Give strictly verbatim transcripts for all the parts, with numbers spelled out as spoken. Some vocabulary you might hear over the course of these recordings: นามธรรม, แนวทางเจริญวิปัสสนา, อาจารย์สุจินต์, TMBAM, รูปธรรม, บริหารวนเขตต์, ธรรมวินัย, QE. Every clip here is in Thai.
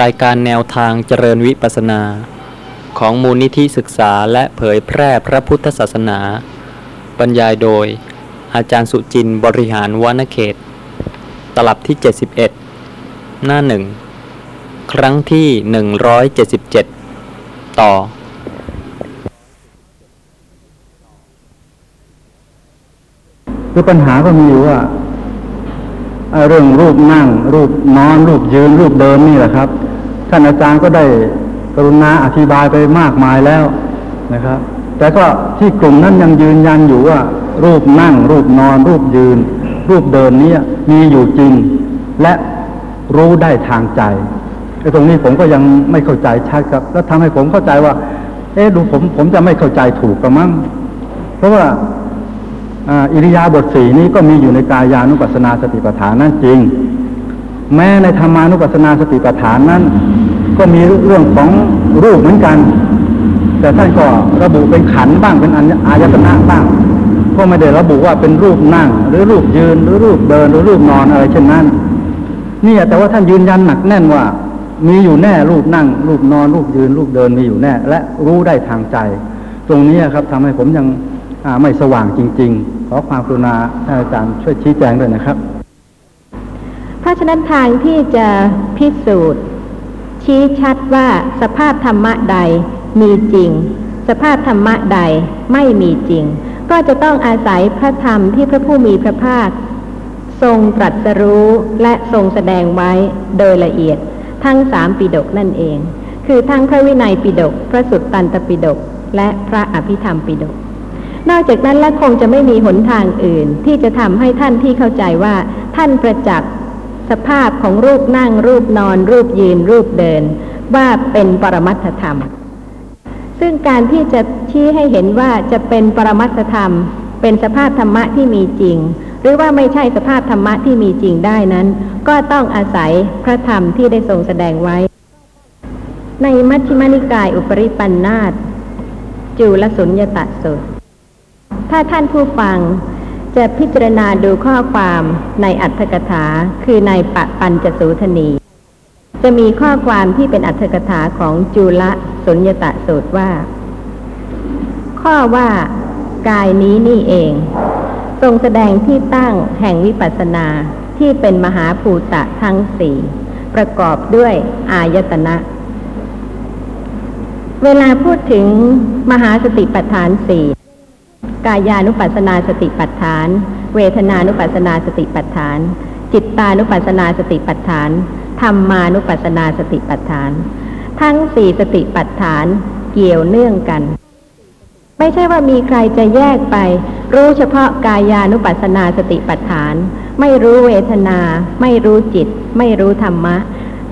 รายการแนวทางเจริญวิปัสสนาของมูลนิธิศึกษาและเผยแพร่พระพุทธศาสนาบรรยายโดยอาจารย์สุจินต์บริหารวานเขตตลับที่เจ็ดสิบเอ็ดหน้าหนึ่งครั้งที่หนึ่งร้อยเจ็ดสิบเจ็ดต่อคือปัญหาก็มีอยู่ว่าเรื่องรูปนั่งรูปนอนรูปยืนรูปเดินนี่แหละครับท่านอาจารย์ก็ได้กรุณาอธิบายไปมากมายแล้วนะครับแต่ก็ที่กลุ่มนั้นยังยืนยันอยู่ว่ารูปนั่งรูปนอนรูปยืนรูปเดินนี้มีอยู่จริงและรู้ได้ทางใจไอ้ตรงนี้ผมก็ยังไม่เข้าใจชัดครับแล้วทำให้ผมเข้าใจว่าเอ๊ะดูผมผมจะไม่เข้าใจถูกกระมั้งเพราะว่าอิริยาบถสี่นี้ก็มีอยู่ในกายานุปัสสนาสติปัฏฐานนั่นจริงแม้ในธรรมานุปัสสนาสติปัฏฐานนั้นก็มีเรื่องของรูปเหมือนกันแต่ท่านก็ระบุเป็นขันธ์บ้างเป็นอายตนะบ้างก็ไม่ได้ระบุว่าเป็นรูปนั่งหรือรูปยืนหรือรูปเดินหรือรูปนอนอะไรเช่นนั้นนี่แต่ว่าท่านยืนยันหนักแน่นว่ามีอยู่แน่รูปนั่งรูปนอนรูปยืนรูปเดินมีอยู่แน่และรู้ได้ทางใจตรงนี้ครับทำให้ผมยังไม่สว่างจริงๆขอความกรุณาอาจารย์ช่วยชี้แจงด้วยนะครับเพราะฉะนั้นทางที่จะพิสูจน์ชี้ชัดว่าสภาพธรรมะใดมีจริงสภาพธรรมะใดไม่มีจริงก็จะต้องอาศัยพระธรรมที่พระผู้มีพระภาคทรงตรัสรู้และทรงแสดงไว้โดยละเอียดทั้งสามปิฎกนั่นเองคือทั้งพระวินัยปิฎกพระสุตตันตปิฎกและพระอภิธรรมปิฎกนอกจากนั้นและคงจะไม่มีหนทางอื่นที่จะทำให้ท่านที่เข้าใจว่าท่านประจักษ์สภาพของรูปนั่งรูปนอนรูปยืนรูปเดินว่าเป็นปรมัตถธรรมซึ่งการที่จะชี้ให้เห็นว่าจะเป็นปรมัตถธรรมเป็นสภาพธรรมะที่มีจริงหรือว่าไม่ใช่สภาพธรรมะที่มีจริงได้นั้นก็ต้องอาศัยพระธรรมที่ได้ทรงแสดงไว้ในมัชฌิมนิกายอุปริปันธาสจุลสุญญตสูตรถ้าท่านผู้ฟังจะพิจารณาดูข้อความในอัตถกถาคือในปปัญจสูทนีจะมีข้อความที่เป็นอัตถกถาของจุลสุญญตสูตรว่าข้อว่ากายนี้นี่เองทรงแสดงที่ตั้งแห่งวิปัสสนาที่เป็นมหาภูตะทั้งสี่ประกอบด้วยอายตนะเวลาพูดถึงมหาสติปัฏฐานสี่กายานุปัสสนาสติปัฏฐานเวทนานุปัสสนาสติปัฏฐานจิตตานุปัสสนาสติปัฏฐานธัมมานุปัสสนาสติปัฏฐานทั้งสี่สติปัฏฐานเกี่ยวเนื่องกันไม่ใช่ว่ามีใครจะแยกไปรู้เฉพาะกายานุปัสสนาสติปัฏฐานไม่รู้เวทนาไม่รู้จิตไม่รู้ธรรมะ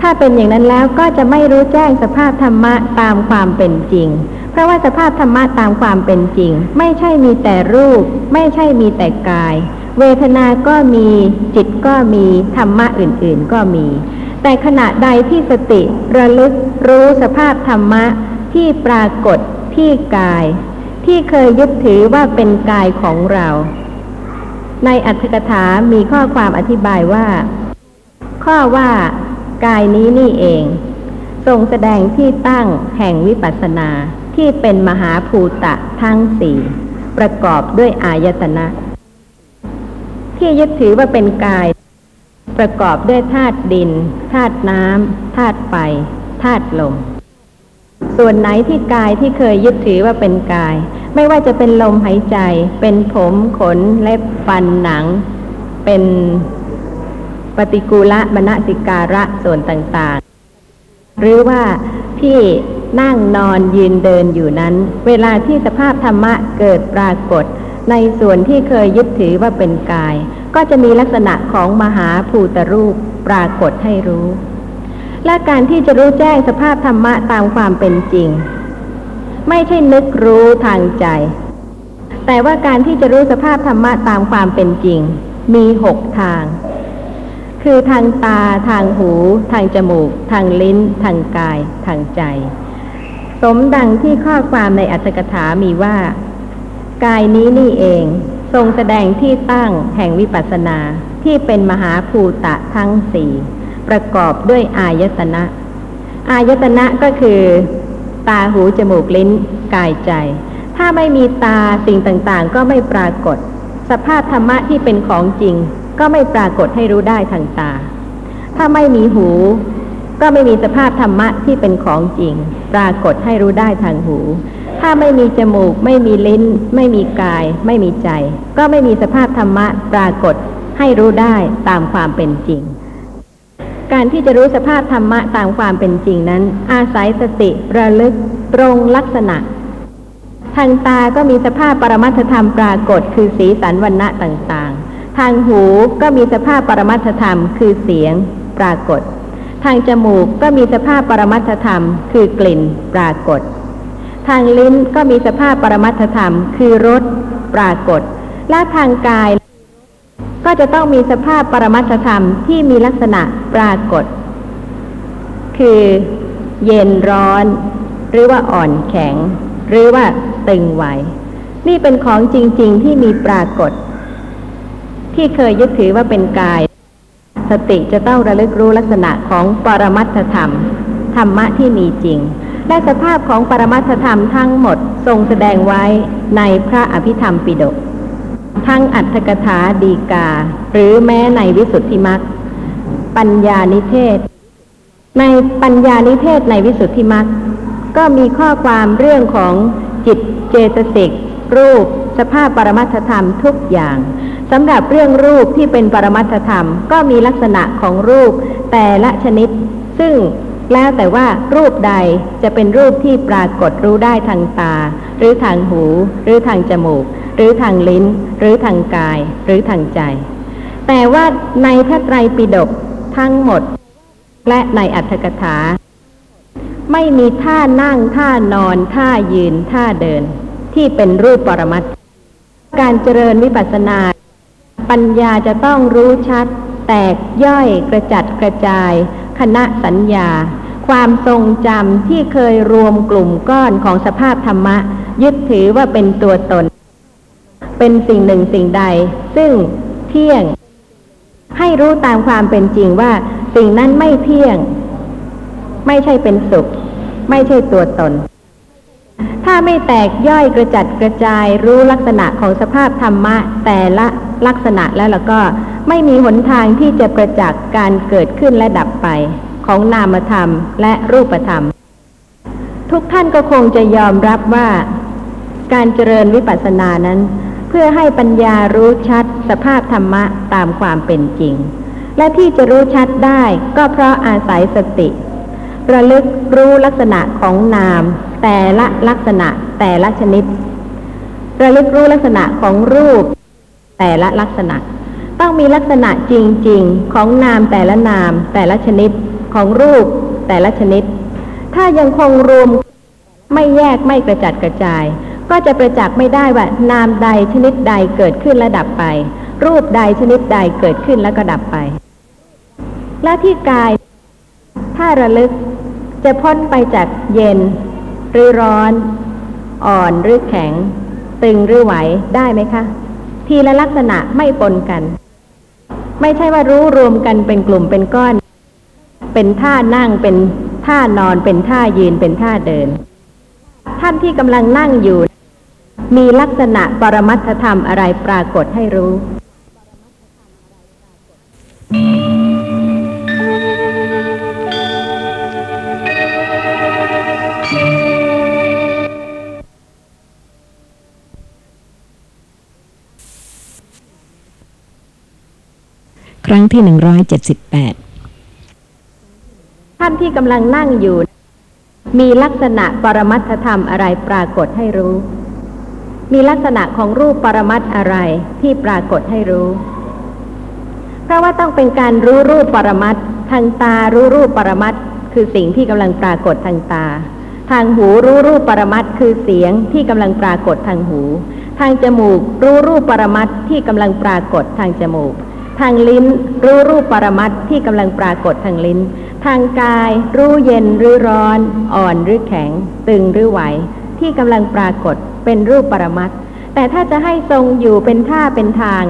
ถ้าเป็นอย่างนั้นแล้วก็จะไม่รู้แจ้งสภาพธรรมะตามความเป็นจริงเพราะว่าสภาพธรรมะตามความเป็นจริงไม่ใช่มีแต่รูปไม่ใช่มีแต่กายเวทนาก็มีจิตก็มีธรรมะอื่นๆก็มีแต่ขณะใดที่สติระลึกรู้สภาพธรรมะที่ปรากฏที่กายที่เคยยึดถือว่าเป็นกายของเราในอัตถกถามีข้อความอธิบายว่าข้อว่ากายนี้นี่เองทรงแสดงที่ตั้งแห่งวิปัสสนาที่เป็นมหาภูตะทั้งสี่ประกอบด้วยอายตนะที่ยึดถือว่าเป็นกายประกอบด้วยธาตุดินธาตุน้ำธาตุไฟธาตุลมส่วนไหนที่กายที่เคยยึดถือว่าเป็นกายไม่ว่าจะเป็นลมหายใจเป็นผมขนเล็บฟันหนังเป็นปฏิกูลมนสิการะส่วนต่างๆหรือว่าที่นั่งนอนยืนเดินอยู่นั้นเวลาที่สภาพธรรมะเกิดปรากฏในส่วนที่เคยยึดถือว่าเป็นกายก็จะมีลักษณะของมหาภูตรูปปรากฏให้รู้และการที่จะรู้แจ้งสภาพธรรมะตามความเป็นจริงไม่ใช่นึกรู้ทางใจแต่ว่าการที่จะรู้สภาพธรรมะตามความเป็นจริงมีหกทางคือทางตาทางหูทางจมูกทางลิ้นทางกายทางใจสมดังที่ข้อความในอัตถกถามีว่ากายนี้นี่เองทรงแสดงที่ตั้งแห่งวิปัสสนาที่เป็นมหาภูตะทั้งสี่ประกอบด้วยอายตนะ อายตนะก็คือตาหูจมูกลิ้นกายใจถ้าไม่มีตาสิ่งต่างๆก็ไม่ปรากฏสภาพธรรมะที่เป็นของจริงก็ไม่ปรากฏให้รู้ได้ทางตาถ้าไม่มีหูก็ไม่มีสภาพธรรมะที่เป็นของจริงปรากฏให้รู้ได้ทางหูถ้าไม่มีจมูกไม่มีลิ้นไม่มีกายไม่มีใจก็ไม่มีสภาพธรรมะปรากฏให้รู้ได้ตามความเป็นจริงการที่จะรู้สภาพธรรมะตามความเป็นจริงนั้นอาศัยสติระลึกตรงลักษณะทางตาก็มีสภาพปรมัตถธรรมปรากฏคือสีสันวรรณะต่างๆทางหูก็มีสภาพปรมัตถธรรมคือเสียงปรากฏทางจมูกก็มีสภาพปรมัตถธรรมคือกลิ่นปรากฏทางลิ้นก็มีสภาพปรมัตถธรรมคือรสปรากฏและทางกายก็จะต้องมีสภาพปรมัตถธรรมที่มีลักษณะปรากฏคือเย็นร้อนหรือว่าอ่อนแข็งหรือว่าตึงไหวนี่เป็นของจริงๆที่มีปรากฏที่เคยยึดถือว่าเป็นกายสติจะต้องระลึกรู้ลักษณะของปรมัตถธรรมธรรมะที่มีจริงและสภาพของปรมัตถธรรมทั้งหมดทรงแสดงไว้ในพระอภิธรรมปิฎกทั้งอัตถกถาฎีกาหรือแม้ในวิสุทธิมรรคปัญญานิเทศในปัญญานิเทศในวิสุทธิมรรคก็มีข้อความเรื่องของจิตเจตสิกรูปสภาพปรมัตถธรรมทุกอย่างสำหรับเรื่องรูปที่เป็นปรมัตถธรรมก็มีลักษณะของรูปแต่ละชนิดซึ่งแล้วแต่ว่ารูปใดจะเป็นรูปที่ปรากฏรู้ได้ทางตาหรือทางหูหรือทางจมูกหรือทางลิ้นหรือทางกายหรือทางใจแต่ว่าในพระไตรปิฎกทั้งหมดและในอัตถกถาไม่มีท่านั่งท่านอนท่ายืนท่าเดินที่เป็นรูปปรมัตถ์การเจริญวิปัสสนาปัญญาจะต้องรู้ชัดแตกย่อยกระจัดกระจายคณะสัญญาความทรงจำที่เคยรวมกลุ่มก้อนของสภาพธรรมะยึดถือว่าเป็นตัวตนเป็นสิ่งหนึ่งสิ่งใดซึ่งเที่ยงให้รู้ตามความเป็นจริงว่าสิ่งนั้นไม่เที่ยงไม่ใช่เป็นสุขไม่ใช่ตัวตนถ้าไม่แตกย่อยกระจัดกระจายรู้ลักษณะของสภาพธรรมะแต่ละลักษณะแล้วแล้วก็ไม่มีหนทางที่จะประจักษ์การเกิดขึ้นและดับไปของนามธรรมและรูปธรรมทุกท่านก็คงจะยอมรับว่าการเจริญวิปัสสนานั้นเพื่อให้ปัญญารู้ชัดสภาพธรรมะตามความเป็นจริงและที่จะรู้ชัดได้ก็เพราะอาศัยสติระลึกรู้ลักษณะของนามแต่ละลักษณะแต่ละชนิดระลึกรู้ลักษณะของรูปแต่ละลักษณะต้องมีลักษณะจริงๆของนามแต่ละนามแต่ละชนิดของรูปแต่ละชนิดถ้ายังคงรวมไม่แยกไม่กระจัดกระจายก็จะประจักษ์ไม่ได้ว่านามใดชนิดใดเกิดขึ้นและดับไปรูปใดชนิดใดเกิดขึ้นแล้วก็ดับไปและที่กายถ้าระลึกจะพ้นไปจากเย็นหรือร้อนอ่อนหรือแข็งตึงหรือไหวได้ไหมคะทีละลักษณะไม่ปนกันไม่ใช่ว่ารู้รวมกันเป็นกลุ่มเป็นก้อนเป็นท่านั่งเป็นท่านอนเป็นท่ายืนเป็นท่าเดินท่านที่กำลังนั่งอยู่มีลักษณะปรมัตถธรรมอะไรปรากฏให้รู้ครั้งที่หนึ่งร้อยเจ็ดสิบแปดท่านที่กำลังนั่งอยู่มีลักษณะปรมัตถธรรมอะไรปรากฏให้รู้มีลักษณะของรูปปรมัตถ์อะไรที่ปรากฏให้รู้เพราะว่าต้องเป็นการรู้รูปปรมัตถ์ทางตารู้รูปปรมัตถ์คือสิ่งที่กำลังปรากฏทางตาทางหูรู้รูปปรมัตถ์คือเสียงที่กำลังปรากฏทางหูทางจมูกรู้รูปปรมัตถ์ที่กำลังปรากฏทางจมูกทางลิ้นรู้รูปปรมัตถ์ที่กำลังปรากฏทางลิ้นทางกายรู้เย็นหรือร้อนอ่อนหรือแข็งตึงหรือไหวที่กำลังปรากฏเป็นรูปปรมัตถ์แต่ถ้าจะให้ทรงอยู่เป็นท่าเป็นทาง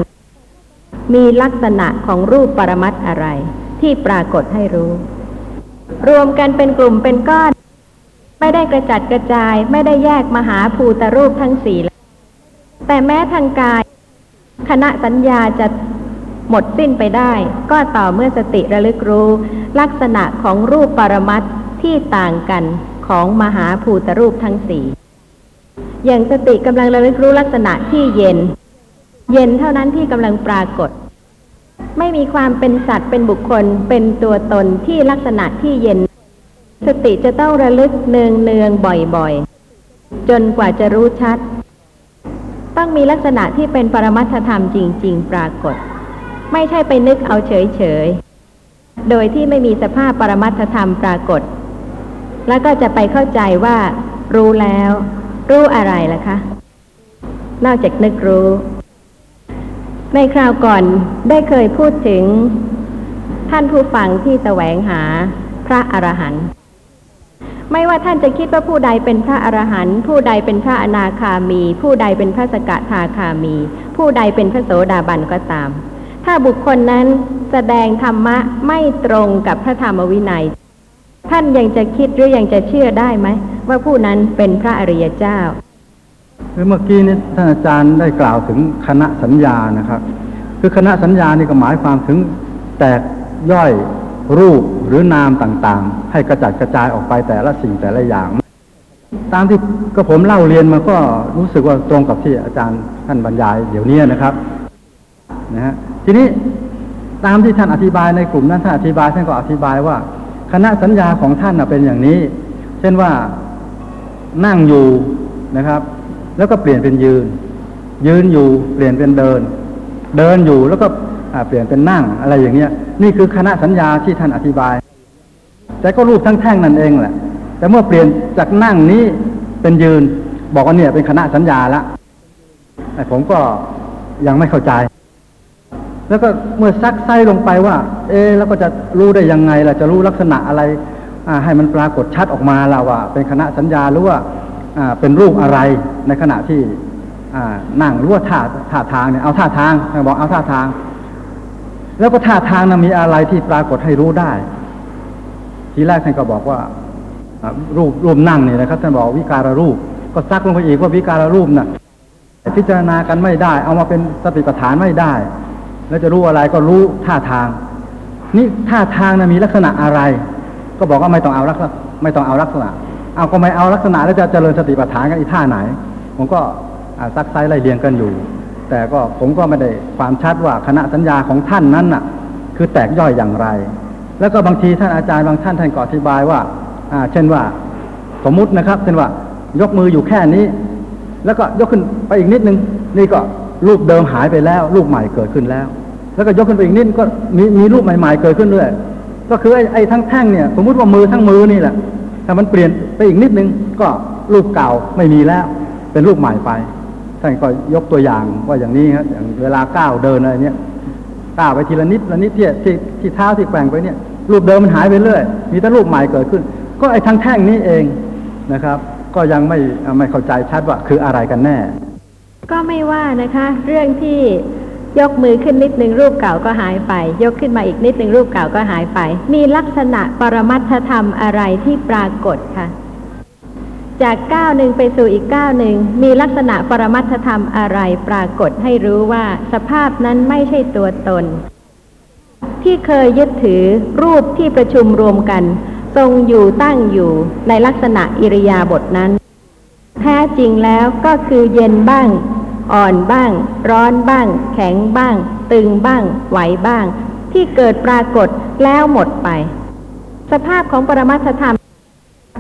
มีลักษณะของรูปปรมัตถ์อะไรที่ปรากฏให้รู้ รวมกันเป็นกลุ่มเป็นก้อนไม่ได้กระจัดกระจายไม่ได้แยกมหาภูตรูปทั้งสี่แต่แม้ทางกายคณะสัญญาจะหมดสิ้นไปได้ก็ต่อเมื่อสติระลึกรู้ลักษณะของรูปปรมัตถ์ที่ต่างกันของมหาภูตรูปทั้งสี่อย่างสติกำลังระลึกรู้ลักษณะที่เย็นเย็นเท่านั้นที่กำลังปรากฏไม่มีความเป็นสัตว์เป็นบุคคลเป็นตัวตนที่ลักษณะที่เย็นสติจะต้องระลึกเนืองๆบ่อยๆจนกว่าจะรู้ชัดต้องมีลักษณะที่เป็นปรมัตถธรรมจริงๆปรากฏไม่ใช่ไปนึกเอาเฉยๆโดยที่ไม่มีสภาพปรมัตถธรรมปรากฏแล้วก็จะไปเข้าใจว่ารู้แล้วรู้อะไรล่ะคะนอกจากนึกรู้ในคราวก่อนได้เคยพูดถึงท่านผู้ฟังที่แสวงหาพระอรหันต์ไม่ว่าท่านจะคิดว่าผู้ใดเป็นพระอรหันต์ผู้ใดเป็นพระอนาคามีผู้ใดเป็นพระสกทาคามีผู้ใดเป็นพระโสดาบันก็ตามถ้าบุคคลนั้นแสดงธรรมะไม่ตรงกับพระธรรมวินัยท่านยังจะคิดหรือยังจะเชื่อได้ไหมว่าผู้นั้นเป็นพระอริยเจ้าหรือเมื่อกี้นี้ท่านอาจารย์ได้กล่าวถึงคณะสัญญานะครับคือคณะสัญญานี่ก็หมายความถึงแตกย่อยรูปหรือนามต่างๆให้กระจัดกระจายออกไปแต่ละสิ่งแต่ละอย่างตามที่กระผมเล่าเรียนมาก็รู้สึกว่าตรงกับที่อาจารย์ท่านบรรยายเดี๋ยวนี้นะครับนะฮะทีนี้ตามที่ท่านอธิบายในกลุ่มนั้นท่านอธิบายท่านก็อธิบายว่าคณะสัญญาของท่านเป็นอย่างนี้เช่นว่านั่งอยู่นะครับแล้วก็เปลี่ยนเป็นยืนยืนอยู่เปลี่ยนเป็นเดินเดินอยู่แล้วก็เปลี่ยนเป็นนั่งอะไรอย่างเงี้ยนี่คือคณะสัญญาที่ท่านอธิบายแต่ก็รูปทั้งแท่งนั่นเองแหละแต่เมื่อเปลี่ยนจากนั่งนี้เป็นยืนบอกว่าเนี่ยเป็นคณะสัญญาละแต่ผมก็ยังไม่เข้าใจแล้วก็เมื่อซักไซลงไปว่าเอ๊ะแล้วก็จะรู้ได้ยังไงล่ะจะรู้ลักษณะอะไรให้มันปรากฏชัดออกมาล่ะว่าเป็นคณะสัญญาหรือว่าเป็นรูปอะไรในขณะที่นั่งหรือว่าท่าท่าทางเนี่ยเอาท่าทางบอกเอาท่าทางแล้วก็ท่าทางนั้นมีอะไรที่ปรากฏให้รู้ได้ทีแรกท่านก็บอกว่ารูปรูปนั่งนี่นะครับท่านบอกวิการรูปก็ซักลงไปอีกว่าวิการรูปน่ะพิจารณากันไม่ได้เอามาเป็นสติปัฏฐานไม่ได้แล้วจะรู้อะไรก็รู้ท่าทางนี่ท่าทางนะมีลักษณะอะไรก็บอกว่าไม่ต้องเอาลักษณะไม่ต้องเอาลักษณะเอาก็ไม่เอาลักษณะแล้วจะเจริญสติปัฏฐานกันอีท่าไหนผมก็ซักไซไล่เรียงกันอยู่แต่ก็ผมก็ไม่ได้ความชัดว่าคณะสัญญาของท่านนั้นน่ะคือแตกย่อยอย่างไรแล้วก็บางทีท่านอาจารย์บางท่านท่านก็อธิบายว่าเช่นว่าสมมุตินะครับเช่นว่ายกมืออยู่แค่นี้แล้วก็ยกขึ้นไปอีกนิดนึงนี่ก็รูปเดิมหายไปแล้วรูปใหม่เกิดขึ้นแล้วแล้วก็ยกขึ้นไปอีกนิดก็มีมีรูปใหม่ๆเกิดขึ้นเรื่อยก็คือไอ้ไอ้ทั้งแท่งเนี่ยสมมติว่ามือทั้งมือนี่แหละถ้ามันเปลี่ยนไปอีกนิดนึงก็รูปเก่าไม่มีแล้วเป็นรูปใหม่ไปท่านก็ยกตัวอย่างว่าอย่างนี้ครับอย่างเวลาก้าวเดินอะไรเนี่ยก้าวไปทีละนิดละนิดที่ที่ที่เท้าที่แกว่งไปเนี่ยรูปเดิมมันหายไปเรื่อยมีแต่รูปใหม่เกิดขึ้นก็ไอ้ทั้งแท่งนี้เองนะครับก็ยังไม่ไม่เข้าใจชัดว่าคืออะไรกันแน่ก็ไม่ว่านะคะเรื่องที่ยกมือขึ้นนิดนึงรูปเก่าก็หายไปยกขึ้นมาอีกนิดนึงรูปเก่าก็หายไปมีลักษณะปรมัตถธรรมอะไรที่ปรากฏคะจากก้าวหนึ่งไปสู่อีกก้าวหนึ่งมีลักษณะปรมัตถธรรมอะไรปรากฏให้รู้ว่าสภาพนั้นไม่ใช่ตัวตนที่เคยยึดถือรูปที่ประชุมรวมกันทรงอยู่ตั้งอยู่ในลักษณะอิริยาบถนั้นแท้จริงแล้วก็คือเย็นบ้างอ่อนบ้างร้อนบ้างแข็งบ้างตึงบ้างไหวบ้างที่เกิดปรากฏแล้วหมดไปสภาพของปรมัตถธรรม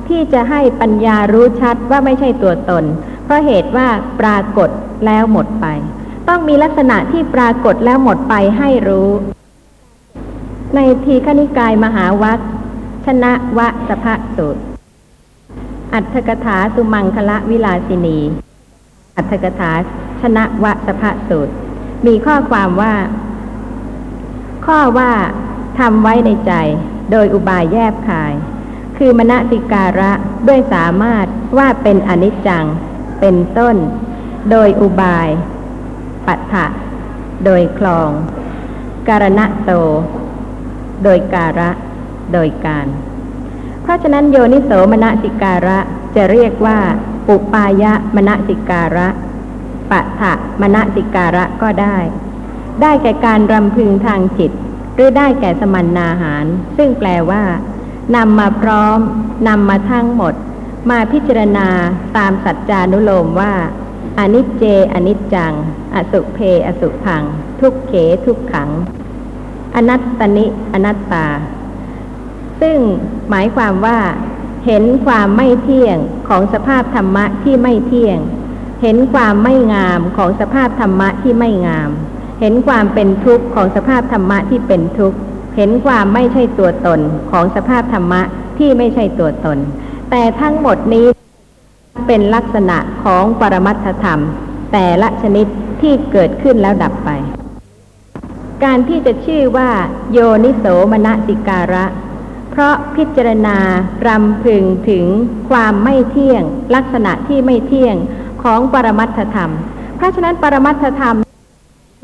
ที่จะให้ปัญญารู้ชัดว่าไม่ใช่ตัวตนเพราะเหตุว่าปรากฏแล้วหมดไปต้องมีลักษณะที่ปรากฏแล้วหมดไปให้รู้ในทีฆนิกายมหาวัคชนะวะสภะสูตรอัตถกถาสุมังคละวิลาสินีอัตถกถาชนะวะสภะสูตรมีข้อความว่าข้อว่าทำไว้ในใจโดยอุบายแยบคายคือมนสิการะด้วยสามารถว่าเป็นอนิจจังเป็นต้นโดยอุบายปัฏฐะโดยคลองการณะโตโดยการะโดยการ เพราะฉะนั้นโยนิโสมนสิการะจะเรียกว่าปุปายะมนสิการะปัฏฐมนสิการะก็ได้ได้แก่การรำพึงทางจิตหรือได้แก่สมัณนาหารซึ่งแปลว่านำมาพร้อมนำมาทั้งหมดมาพิจารณาตามสัจจานุโลมว่าอนิจเจอนิจจังอสุเพอสุพังทุกเขทุกขังอนัตตนิอนัตตาซึ่งหมายความว่าเห็นความไม่เที่ยงของสภาพธรรมะที่ไม่เที่ยงเห็นความไม่งามของสภาพธรรมะที่ไม่งามเห็นความเป็นทุกข์ของสภาพธรรมะที่เป็นทุกข์เห็นความไม่ใช่ตัวตนของสภาพธรรมะที่ไม่ใช่ตัวตนแต่ทั้งหมดนี้เป็นลักษณะของปรมัตถธรรมแต่ละชนิดที่เกิดขึ้นแล้วดับไปการที่จะชื่อว่าโยนิโสมนสิการะเพราะพิจารณารำพึงถึงความไม่เที่ยงลักษณะที่ไม่เที่ยงของปรมัตถธรรมเพราะฉะนั้นปรมัตถธรรม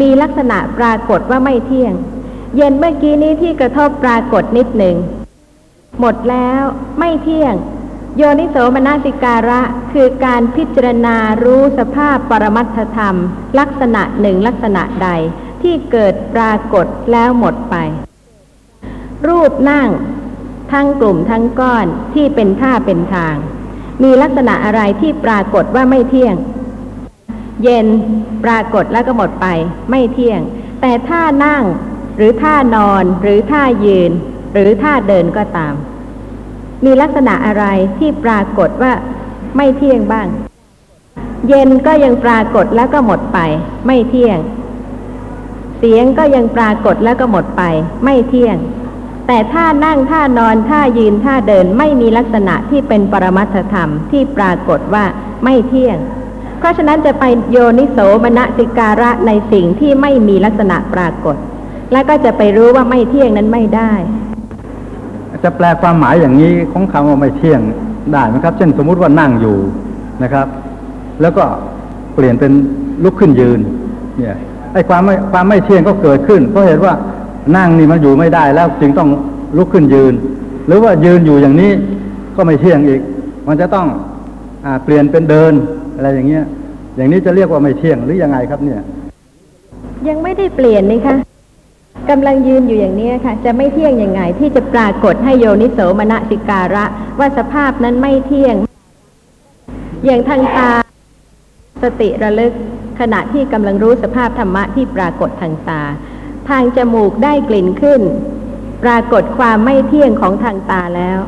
มีลักษณะปรากฏว่าไม่เที่ยงเย็นเมื่อกี้นี้ที่กระทบปรากฏนิดหนึ่งหมดแล้วไม่เที่ยงโยนิโสมนสิการะคือการพิจารณารู้สภาพปรมัตถธรรมลักษณะหนึ่งลักษณะใดที่เกิดปรากฏแล้วหมดไปรูปนั่งทั้งกลุ่มทั้งก้อนที่เป็นท่าเป็นทางมีลักษณะอะไรที่ปรากฏว่าไม่เที่ยงเย็นปรากฏแล้วก็หมดไปไม่เที่ยงแต่ท่านั่งหรือท่านอนหรือท่ายืนหรือท่าเดินก็ตามมีลักษณะอะไรที่ปรากฏว่าไม่เที่ยงบ้างเย็นก็ยังปรากฏแล้วก็หมดไปไม่เที่ยงเสียงก็ยังปรากฏแล้วก็หมดไปไม่เที่ยงแต่ท่านั่งท่านอนท่ายืนท่าเดินไม่มีลักษณะที่เป็นปรมัตถธรรมที่ปรากฏว่าไม่เที่ยงเพราะฉะนั้นจะไปโยนิโสมนสิการะในสิ่งที่ไม่มีลักษณะปรากฏและก็จะไปรู้ว่าไม่เที่ยงนั้นไม่ได้จะแปลความหมายอย่างนี้ของคำว่าไม่เที่ยงได้ไหมครับเช่นสมมติว่านั่งอยู่นะครับแล้วก็เปลี่ยนเป็นลุกขึ้นยืนเนี่ยไอ้ความไม่ความไม่เที่ยงก็เกิดขึ้นเพราะเห็นว่านั่งนี่มันอยู่ไม่ได้แล้วจึงต้องลุกขึ้นยืนหรือว่ายืนอยู่อย่างนี้ก็ไม่เที่ยงอีกมันจะต้องอ่าเปลี่ยนเป็นเดินอะไรอย่างเงี้ยอย่างนี้จะเรียกว่าไม่เที่ยงหรือยังไงครับเนี่ยยังไม่ได้เปลี่ยนนี่ค่ะกำลังยืนอยู่อย่างนี้ค่ะจะไม่เที่ยงยังไงที่จะปรากฏให้โยนิโสมนสิการะว่าสภาพนั้นไม่เที่ยงอย่างทางตาสติระลึกขณะที่กำลังรู้สภาพธรรมะที่ปรากฏทางตาทางจมูกได้กลิ่นขึ้นปรากฏความไม่เที่ยงของทางตาแล้ว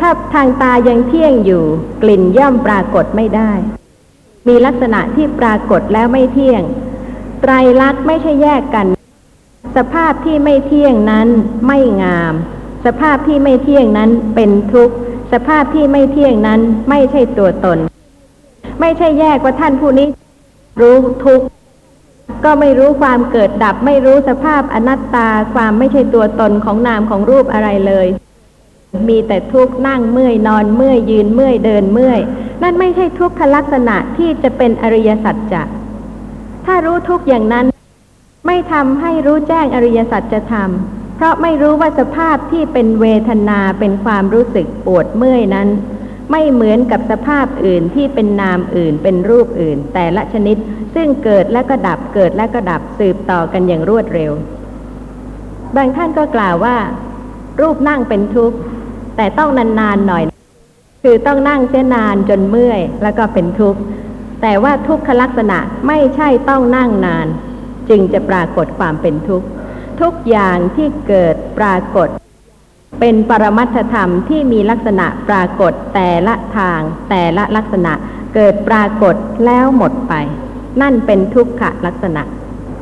ถ้าทางตายังเที่ยงอยู่กลิ่นย่อมปรากฏไม่ได้มีลักษณะที่ปรากฏแล้วไม่เที่ยงไตรลักษณ์ไม่ใช่แยกกันสภาพที่ไม่เที่ยงนั้นไม่งามสภาพที่ไม่เที่ยงนั้นเป็นทุกข์สภาพที่ไม่เที่ยงนั้นไม่ใช่ตัวตนไม่ใช่แยกว่าท่านผู้นี้รู้ทุกข์ก็ไม่รู้ความเกิดดับไม่รู้สภาพอนัตตาความไม่ใช่ตัวตนของนามของรูปอะไรเลยมีแต่ทุกข์นั่งเมื่อยนอนเมื่อยยืนเมื่อยเดินเมื่อยนั่นไม่ใช่ทุกขลักษณะที่จะเป็นอริยสัจจะถ้ารู้ทุกข์อย่างนั้นไม่ทำให้รู้แจ้งอริยสัจจะทำเพราะไม่รู้ว่าสภาพที่เป็นเวทนาเป็นความรู้สึกปวดเมื่อยนั้นไม่เหมือนกับสภาพอื่นที่เป็นนามอื่นเป็นรูปอื่นแต่ละชนิดซึ่งเกิดและก็ดับเกิดและก็ดับสืบต่อกันอย่างรวดเร็วบางท่านก็กล่าวว่ารูปนั่งเป็นทุกข์แต่ต้องนานๆหน่อยคือต้องนั่งเสียนานจนเมื่อยแล้วก็เป็นทุกข์แต่ว่าทุกขลักษณะไม่ใช่ต้องนั่งนานจึงจะปรากฏความเป็นทุกข์ทุกอย่างที่เกิดปรากฏเป็นปรมัตถธรรมที่มีลักษณะปรากฏแต่ละทางแต่ละลักษณะเกิดปรากฏแล้วหมดไปนั่นเป็นทุกขลักษณะ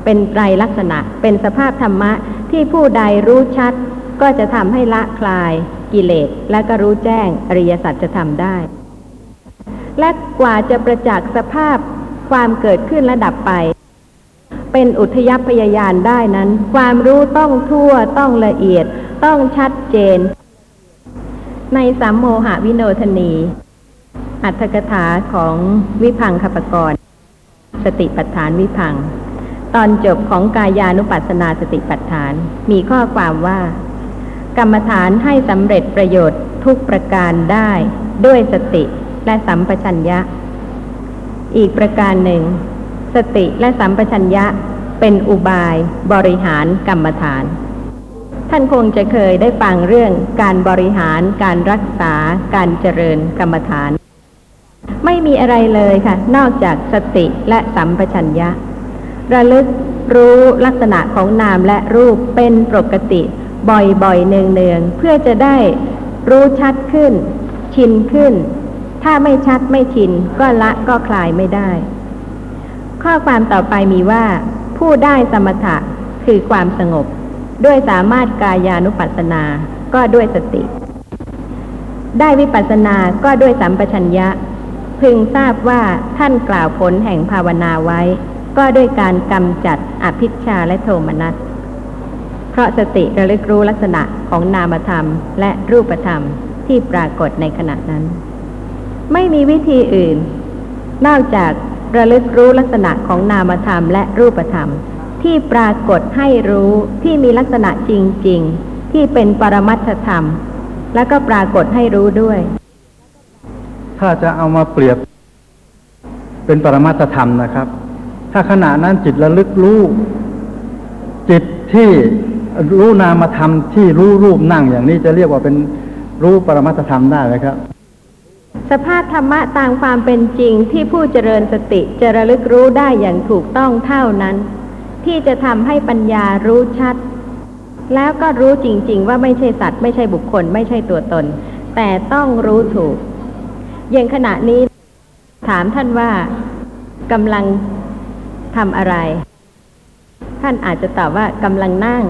เป็นไตรลักษณะเป็นสภาพธรรมะที่ผู้ใดรู้ชัดก็จะทำให้ละคลายกิเลสและก็รู้แจ้งอริยสัจจะทำได้และกว่าจะประจักษ์สภาพความเกิดขึ้นและดับไปเป็นอุทยพยายานได้นั้นความรู้ต้องทั่วต้องละเอียดต้องชัดเจนในสัมโมหวิโนทนีอรรถกถาของวิภังคปกรณ์สติปัฏฐานวิภังตอนจบของกายานุปัสสนาสติปัฏฐานมีข้อความว่า กรรมฐานให้สำเร็จประโยชน์ทุกประการได้ด้วยสติและสัมปชัญญะอีกประการหนึ่งสติและสัมปชัญญะเป็นอุบายบริหารกรรมฐานท่านคงจะเคยได้ฟังเรื่องการบริหารการรักษาการเจริญกรรมฐานไม่มีอะไรเลยค่ะนอกจากสติและสัมปชัญญะระลึกรู้ลักษณะของนามและรูปเป็นปกติบ่อยๆเนืองๆเพื่อจะได้รู้ชัดขึ้นชินขึ้นถ้าไม่ชัดไม่ชินก็ละก็คลายไม่ได้ข้อความต่อไปมีว่าผู้ได้สมถะคือความสงบด้วยสามารถกายานุปัสสนาก็ด้วยสติได้วิปัสสนาก็ด้วยสัมปชัญญะพึงทราบว่าท่านกล่าวผลแห่งภาวนาไว้ก็ด้วยการกำจัดอภิชฌาและโทมนัสเพราะสติระลึกรู้ลักษณะของนามธรรมและรูปธรรมที่ปรากฏในขณะนั้นไม่มีวิธีอื่นนอกจากระลึกรู้ลักษณะของนามธรรมและรูปธรรมที่ปรากฏให้รู้ที่มีลักษณะจริงๆที่เป็นปรมัตถธรรมและก็ปรากฏให้รู้ด้วยถ้าจะเอามาเปรียบเป็นปรมัตถธรรมนะครับถ้าขณะนั้นจิตระลึกรู้จิตที่รู้นามธรรมที่รู้รูปนั่งอย่างนี้จะเรียกว่าเป็นรู้ปรมัตถธรรมได้ไหมครับสภาพธรรมะตามความเป็นจริงที่ผู้เจริญสติจะระลึกรู้ได้อย่างถูกต้องเท่านั้นที่จะทำให้ปัญญารู้ชัดแล้วก็รู้จริงๆว่าไม่ใช่สัตว์ไม่ใช่บุคคลไม่ใช่ตัวตนแต่ต้องรู้ถูกอย่างขณะนี้ถามท่านว่ากำลังทำอะไรท่านอาจจะตอบว่ากำลังนั่ง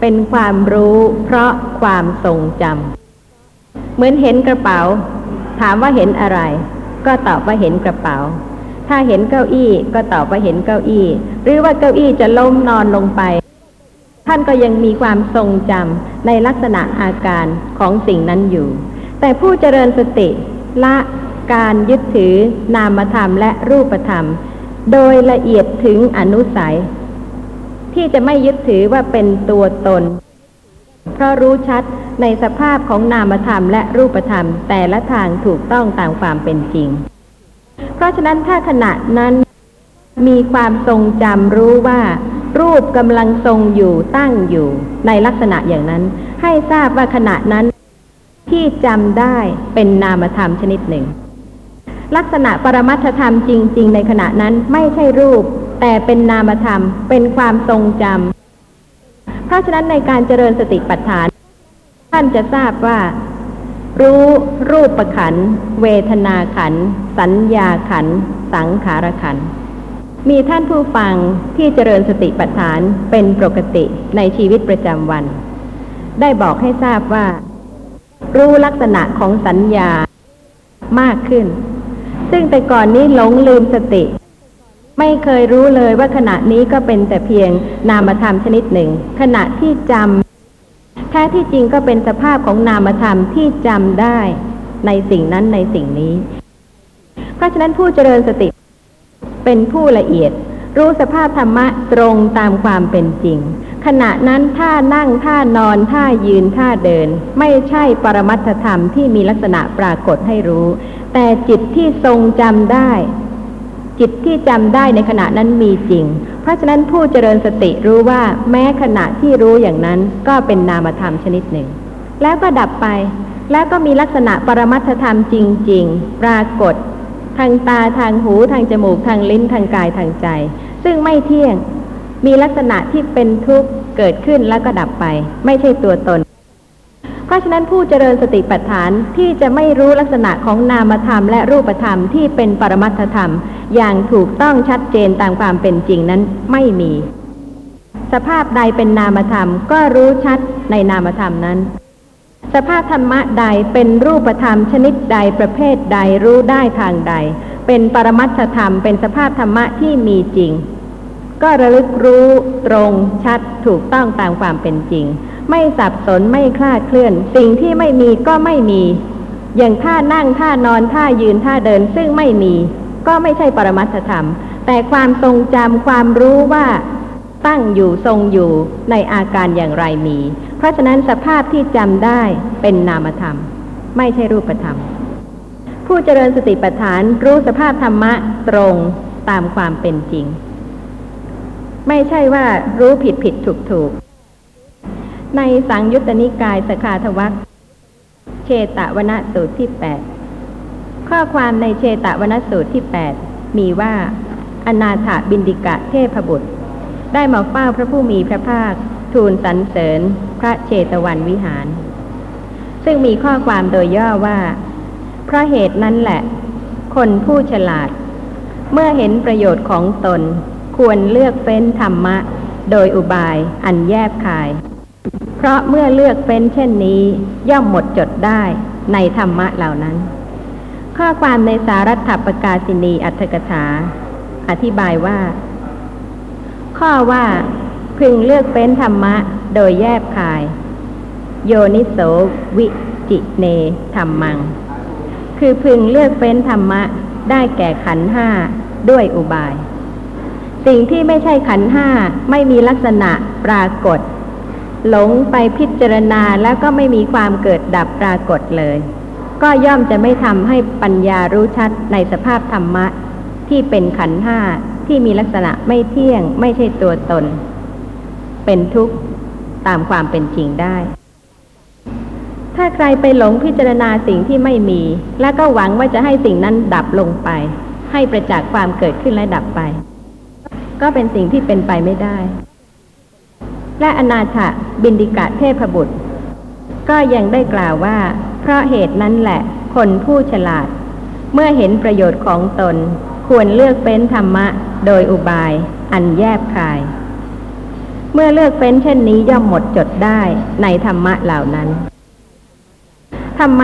เป็นความรู้เพราะความทรงจำเหมือนเห็นกระเป๋าถามว่าเห็นอะไรก็ตอบว่าเห็นกระเป๋าถ้าเห็นเก้าอี้ก็ตอบว่าเห็นเก้าอี้หรือว่าเก้าอี้จะล้มนอนลงไปท่านก็ยังมีความทรงจำในลักษณะอาการของสิ่งนั้นอยู่แต่ผู้เจริญสติละการยึดถือนามธรรมและรูปธรรมโดยละเอียดถึงอนุสัยที่จะไม่ยึดถือว่าเป็นตัวตนเพราะรู้ชัดในสภาพของนามธรรมและรูปธรรมแต่ละทางถูกต้องตามความเป็นจริงเพราะฉะนั้นถ้าขณะนั้นมีความทรงจำรู้ว่ารูปกำลังทรงอยู่ตั้งอยู่ในลักษณะอย่างนั้นให้ทราบว่าขณะนั้นที่จำได้เป็นนามธรรมชนิดหนึ่งลักษณะปรมัตถธรรมจริงๆในขณะนั้นไม่ใช่รูปแต่เป็นนามธรรมเป็นความทรงจำเพราะฉะนั้นในการเจริญสติปัฏฐานท่านจะทราบว่ารู้รูปขันธ์เวทนาขันธ์สัญญาขันธ์สังขารขันธ์มีท่านผู้ฟังที่เจริญสติปัฏฐานเป็นปกติในชีวิตประจำวันได้บอกให้ทราบว่ารู้ลักษณะของสัญญามากขึ้นซึ่งแต่ก่อนนี้หลงลืมสติไม่เคยรู้เลยว่าขณะนี้ก็เป็นแต่เพียงนามธรรมชนิดหนึ่งขณะที่จำแท้ที่จริงก็เป็นสภาพของนามธรรมที่จำได้ในสิ่งนั้นในสิ่งนี้เพราะฉะนั้นผู้เจริญสติเป็นผู้ละเอียดรู้สภาพธรรมะตรงตามความเป็นจริงขณะนั้นท่านั่งท่านอนท่ายืนท่าเดินไม่ใช่ปรมัตถธรรมที่มีลักษณะปรากฏให้รู้แต่จิตที่ทรงจำได้จิตที่จำได้ในขณะนั้นมีจริงเพราะฉะนั้นผู้เจริญสติรู้ว่าแม้ขณะที่รู้อย่างนั้นก็เป็นนามธรรมชนิดหนึ่งแล้วก็ดับไปแล้วก็มีลักษณะปรมัตถธรรมจริงๆปรากฏทางตาทางหูทางจมูกทางลิ้นทางกายทางใจซึ่งไม่เที่ยงมีลักษณะที่เป็นทุกข์เกิดขึ้นแล้วก็ดับไปไม่ใช่ตัวตนเพราะฉะนั้นผู้เจริญสติปัฏฐานที่จะไม่รู้ลักษณะของนามธรรมและรูปธรรมที่เป็นปรมัตถธรรมอย่างถูกต้องชัดเจนตามความเป็นจริงนั้นไม่มีสภาพใดเป็นนามธรรมก็รู้ชัดในนามธรรมนั้นสภาพธรรมะใดเป็นรูปธรรมชนิดใดประเภทใดรู้ได้ทางใดเป็นปรมัตถธรรมเป็นสภาพธรรมะที่มีจริงก็ระลึกรู้ตรงชัดถูกต้องตามความเป็นจริงไม่สับสนไม่คลาดเคลื่อนสิ่งที่ไม่มีก็ไม่มีอย่างท่านั่งท่านอนท่ายืนท่าเดินซึ่งไม่มีก็ไม่ใช่ปรมัตถธรรมแต่ความทรงจำความรู้ว่า ตั้งอยู่ทรงอยู่ในอาการอย่างไรมีเพราะฉะนั้นสภาพที่จำได้เป็นนามธรรมไม่ใช่รูปธรรมผู้เจริญสติปัฏฐานรู้สภาพธรรมะตรงตามความเป็นจริงไม่ใช่ว่ารู้ผิดผิดถูกถูกในสังยุตตนิกายสขาทวรรคเชตวนสูตรที่แปดข้อความในเชตวนสูตรที่แปดมีว่าอนาถบิณฑิกะเทพบุตรได้มาเฝ้าพระผู้มีพระภาคทูลสรรเสริญพระเชตวันวิหารซึ่งมีข้อความโดยย่อว่าเพราะเหตุนั้นแหละคนผู้ฉลาดเมื่อเห็นประโยชน์ของตนควรเลือกเฟ้นธรรมะโดยอุบายอันแยบคายเพราะเมื่อเลือกเฟ้นเช่นนี้ย่อมหมดจดได้ในธรรมะเหล่านั้นข้อความในสารัตถปกาสินีอรรถกถาอธิบายว่าข้อว่าพึงเลือกเฟ้นธรรมะโดยแยบคายโยนิโสวิจิเนธัมมังคือพึงเลือกเฟ้นธรรมะได้แก่ขันธ์ห้าด้วยอุบายสิ่งที่ไม่ใช่ขันธ์ห้าไม่มีลักษณะปรากฏหลงไปพิจารณาแล้วก็ไม่มีความเกิดดับปรากฏเลยก็ย่อมจะไม่ทำให้ปัญญารู้ชัดในสภาพธรรมะที่เป็นขันธ์ห้าที่มีลักษณะไม่เที่ยงไม่ใช่ตัวตนเป็นทุกข์ตามความเป็นจริงได้ถ้าใครไปหลงพิจารณาสิ่งที่ไม่มีแล้วก็หวังว่าจะให้สิ่งนั้นดับลงไปให้ประจักษ์ความเกิดขึ้นและดับไปก็เป็นสิ่งที่เป็นไปไม่ได้และอนาถบิณฑิกะเทพบุตรก็ยังได้กล่าวว่าเพราะเหตุนั้นแหละคนผู้ฉลาดเมื่อเห็นประโยชน์ของตนควรเลือกเฟ้นธรรมะโดยอุบายอันแยบคายเมื่อเลือกเฟ้นเช่นนี้ย่อมหมดจดได้ในธรรมะเหล่านั้นทำไม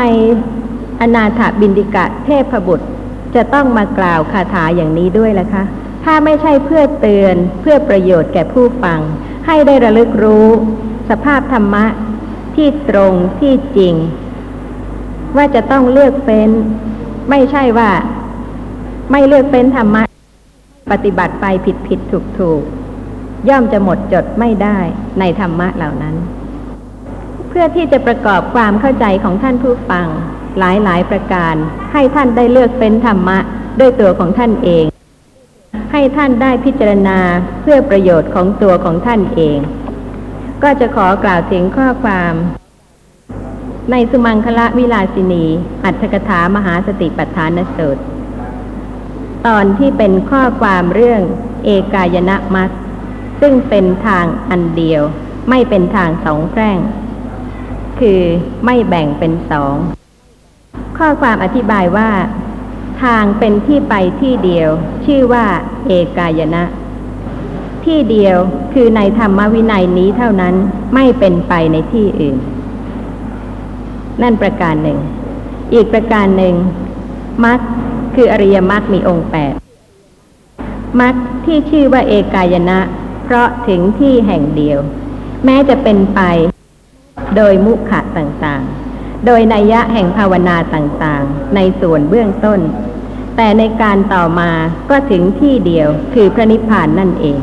อนาถบิณฑิกะเทพบุตรจะต้องมากล่าวคาถาอย่างนี้ด้วยล่ะคะถ้าไม่ใช่เพื่อเตือนเพื่อประโยชน์แก่ผู้ฟังให้ได้ระลึกรู้สภาพธรรมะที่ตรงที่จริงว่าจะต้องเลือกเฟ้นไม่ใช่ว่าไม่เลือกเฟ้นธรรมะปฏิบัติไปผิดผิดถูกถูกย่อมจะหมดจดไม่ได้ในธรรมะเหล่านั้นเพื่อที่จะประกอบความเข้าใจของท่านผู้ฟังหลายๆประการให้ท่านได้เลือกเป็นธรรมะด้วยตัวของท่านเองให้ท่านได้พิจารณาเพื่อประโยชน์ของตัวของท่านเองก็จะขอกล่าวถึงข้อความในสุมังคละวิลาสินีอรรถกถามหาสติปัฏฐานสูตรตอนที่เป็นข้อความเรื่องเอกายนะมรรคซึ่งเป็นทางอันเดียวไม่เป็นทางสองแพร่งคือไม่แบ่งเป็นสองข้อความอธิบายว่าทางเป็นที่ไปที่เดียวชื่อว่าเอกายนะที่เดียวคือในธรรมวินัยนี้เท่านั้นไม่เป็นไปในที่อื่นนั่นประการหนึ่งอีกประการหนึ่งมรรคคืออริยมรรคมีองค์แปดมรรคที่ชื่อว่าเอกายนะเพราะถึงที่แห่งเดียวแม้จะเป็นไปโดยมุขะต่างๆโดยนัยยะแห่งภาวนาต่างๆในส่วนเบื้องต้นแต่ในการต่อมาก็ถึงที่เดียวคือพระนิพพานนั่นเอง